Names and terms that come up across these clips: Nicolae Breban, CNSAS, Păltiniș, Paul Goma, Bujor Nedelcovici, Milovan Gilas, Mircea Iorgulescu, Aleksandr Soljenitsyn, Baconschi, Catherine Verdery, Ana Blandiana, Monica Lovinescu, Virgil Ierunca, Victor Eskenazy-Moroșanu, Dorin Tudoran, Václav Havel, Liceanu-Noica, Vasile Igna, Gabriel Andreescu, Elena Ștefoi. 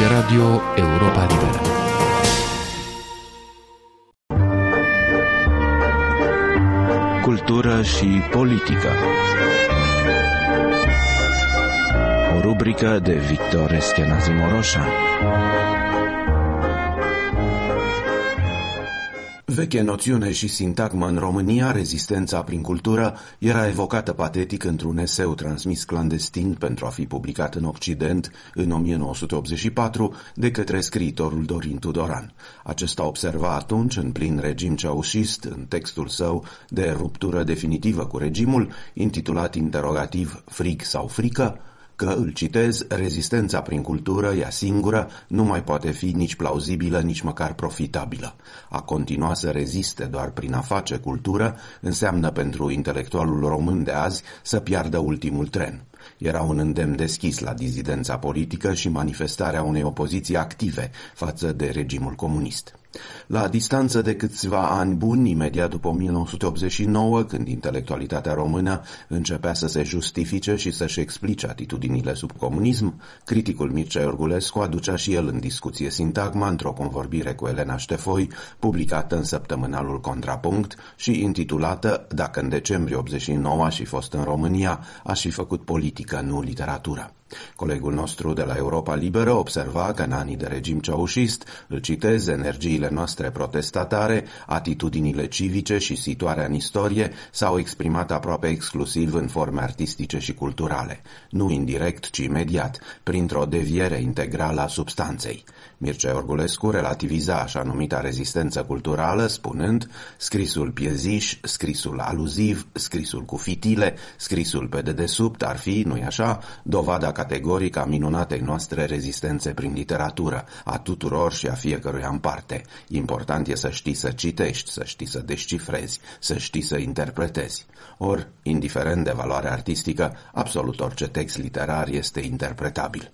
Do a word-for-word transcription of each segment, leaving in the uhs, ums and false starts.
Face Radio Europa Liberă. Cultură și politică. O rubrică de Victor Eskenazy-Moroșanu. Veche noțiune și sintagmă în România, rezistența prin cultură, era evocată patetic într-un eseu transmis clandestin pentru a fi publicat în Occident în o mie nouă sute optzeci și patru de către scriitorul Dorin Tudoran. Acesta observa atunci, în plin regim ceaușist, în textul său de ruptură definitivă cu regimul, intitulat interogativ Frig sau frică, că, îl citez, rezistența prin cultură, ea singură, nu mai poate fi nici plauzibilă, nici măcar profitabilă. A continua să reziste doar prin a face cultură înseamnă pentru intelectualul român de azi să piardă ultimul tren. Era un îndemn deschis la dizidența politică și manifestarea unei opoziții active față de regimul comunist. La distanță de câțiva ani buni, imediat după o mie nouă sute optzeci și nouă, când intelectualitatea română începea să se justifice și să-și explice atitudinile sub comunism, criticul Mircea Iorgulescu aducea și el în discuție sintagma într-o convorbire cu Elena Ștefoi, publicată în săptămânalul Contrapunct și intitulată „Dacă în decembrie optzeci și nouă aș fi fost în România, aș fi făcut politică, nu literatură”. Colegul nostru de la Europa Liberă observa că în anii de regim ceaușist, îl citez, energiile noastre protestatare, atitudinile civice și situarea în istorie s-au exprimat aproape exclusiv în forme artistice și culturale, nu indirect, ci imediat, printr-o deviere integrală a substanței. Mircea Iorgulescu relativiza așa numita rezistență culturală, spunând: scrisul pieziș, scrisul aluziv, scrisul cu fitile, scrisul pe dedesubt ar fi, nu-i așa, dovada categorică a minunatei noastre rezistențe prin literatură, a tuturor și a fiecăruia în parte. Important e să știi să citești, să știi să descifrezi, să știi să interpretezi. Or, indiferent de valoarea artistică, absolut orice text literar este interpretabil.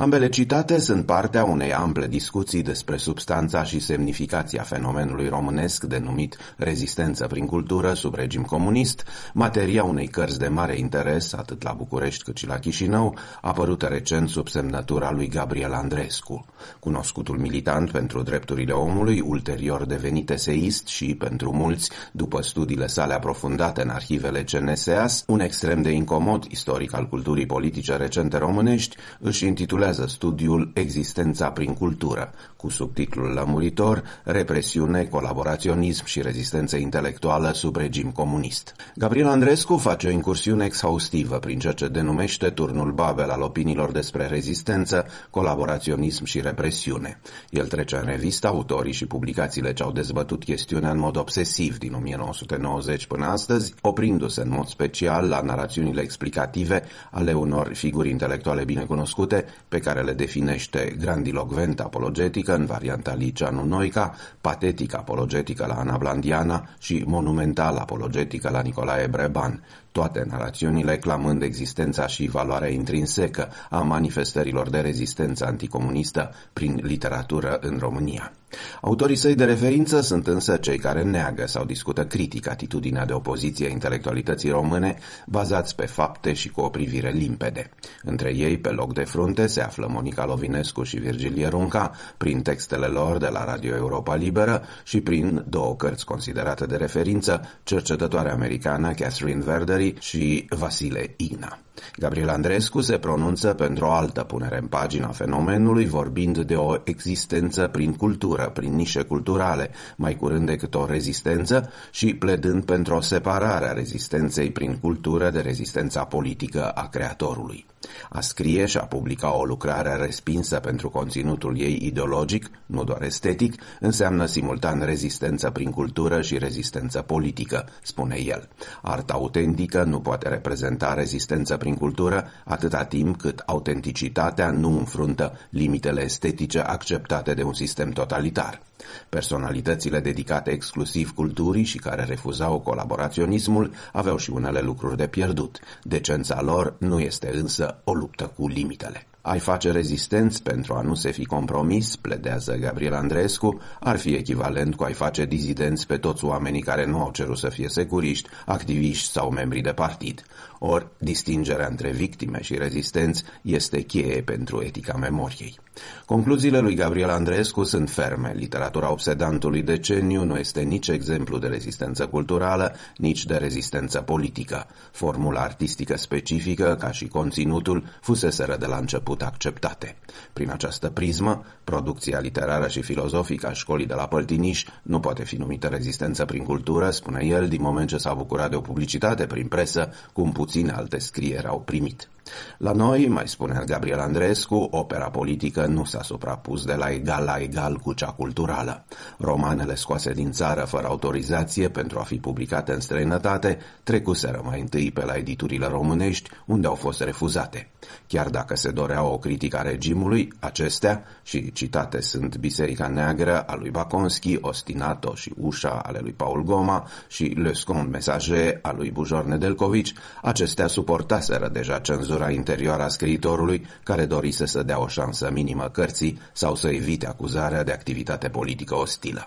Ambele citate sunt partea unei ample discuții despre substanța și semnificația fenomenului românesc denumit rezistență prin cultură sub regim comunist, materia unei cărți de mare interes, atât la București cât și la Chișinău, apărută recent sub semnătura lui Gabriel Andreescu. Cunoscutul militant pentru drepturile omului, ulterior devenit eseist și, pentru mulți, după studiile sale aprofundate în arhivele C N S A S, un extrem de incomod istoric al culturii politice recente românești, își intitulează studiul Existența prin cultură, cu subtitlul lămuritor Represiune, colaboraționism și rezistență intelectuală sub regim comunist. Gabriel Andreescu face o incursiune exhaustivă prin ceea ce denumește turnul Babel al opiniilor despre rezistență, colaboraționism și represiune. El trece în revistă autorii și publicațiile ce au dezbătut chestiunea în mod obsesiv din o mie nouă sute nouăzeci până astăzi, oprindu-se în mod special la narațiunile explicative ale unor figuri intelectuale binecunoscute, pe pe care le definește grandilocvent apologetică în varianta Liceanu-Noica, patetic apologetică la Ana Blandiana și monumental apologetică la Nicolae Breban, toate narațiunile clamând existența și valoarea intrinsecă a manifestărilor de rezistență anticomunistă prin literatură în România. Autorii săi de referință sunt însă cei care neagă sau discută critic atitudinea de opoziție a intelectualității române, bazați pe fapte și cu o privire limpede. Între ei, pe loc de frunte, se află Monica Lovinescu și Virgil Ierunca, prin textele lor de la Radio Europa Liberă și prin două cărți considerate de referință, cercetătoarea americană Catherine Verdery și Vasile Igna. Gabriel Andreescu se pronunță pentru o altă punere în pagina fenomenului, vorbind de o existență prin cultură, prin nișe culturale, mai curând decât o rezistență, și pledând pentru o separare a rezistenței prin cultură de rezistența politică a creatorului. A scrie și a publica o lucrare respinsă pentru conținutul ei ideologic, nu doar estetic, înseamnă simultan rezistență prin cultură și rezistență politică, spune el. Arta autentică nu poate reprezenta rezistență prin cultură atâta timp cât autenticitatea nu înfruntă limitele estetice acceptate de un sistem totalitar. Personalitățile dedicate exclusiv culturii și care refuzau colaboraționismul aveau și unele lucruri de pierdut. Decența lor nu este însă o luptă cu limitele. Ai face rezistenți pentru a nu se fi compromis, pledează Gabriel Andreescu, ar fi echivalent cu ai face dizidenți pe toți oamenii care nu au cerut să fie securiști, activiști sau membri de partid. Ori distingerea între victime și rezistenți este cheie pentru etica memoriei. Concluziile lui Gabriel Andreescu sunt ferme. Literatura obsedantului deceniu nu este nici exemplu de rezistență culturală, nici de rezistență politică. Formula artistică specifică, ca și conținutul, fuseseră de la început acceptate. Prin această prismă, producția literară și filozofică a școlii de la Păltiniș nu poate fi numită rezistență prin cultură, spune el, din moment ce s-a bucurat de o publicitate prin presă, cum puține alte scrieri au primit. La noi, mai spune Gabriel Andreescu, opera politică nu s-a suprapus de la egal la egal cu cea culturală. Romanele scoase din țară fără autorizație pentru a fi publicate în străinătate trecuseră mai întâi pe la editurile românești, unde au fost refuzate. Chiar dacă se dorea o critică a regimului, acestea, și citate sunt Biserica Neagră a lui Baconschi, Ostinato și Ușa ale lui Paul Goma și Le Second Messager a lui Bujor Nedelcovici, acestea suportaseră deja cenzura interioară a scriitorului, care dorise să dea o șansă minimă cărții sau să evite acuzarea de activitate politică ostilă.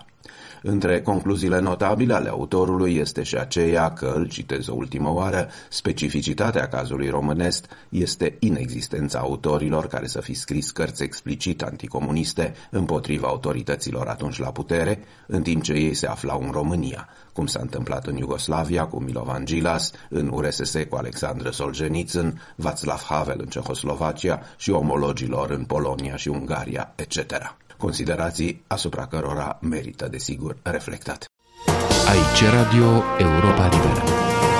Între concluziile notabile ale autorului este și aceea că, îl citez o ultimă oară, specificitatea cazului românesc este inexistența autorilor care să fi scris cărți explicit anticomuniste împotriva autorităților atunci la putere, în timp ce ei se aflau în România, cum s-a întâmplat în Iugoslavia cu Milovan Gilas, în U R S S cu Aleksandr Soljenitsyn, Václav Havel în Cehoslovacia și omologilor în Polonia și Ungaria, et cetera. Considerații asupra cărora merită, desigur, reflectat. Aici Radio Europa Liberă.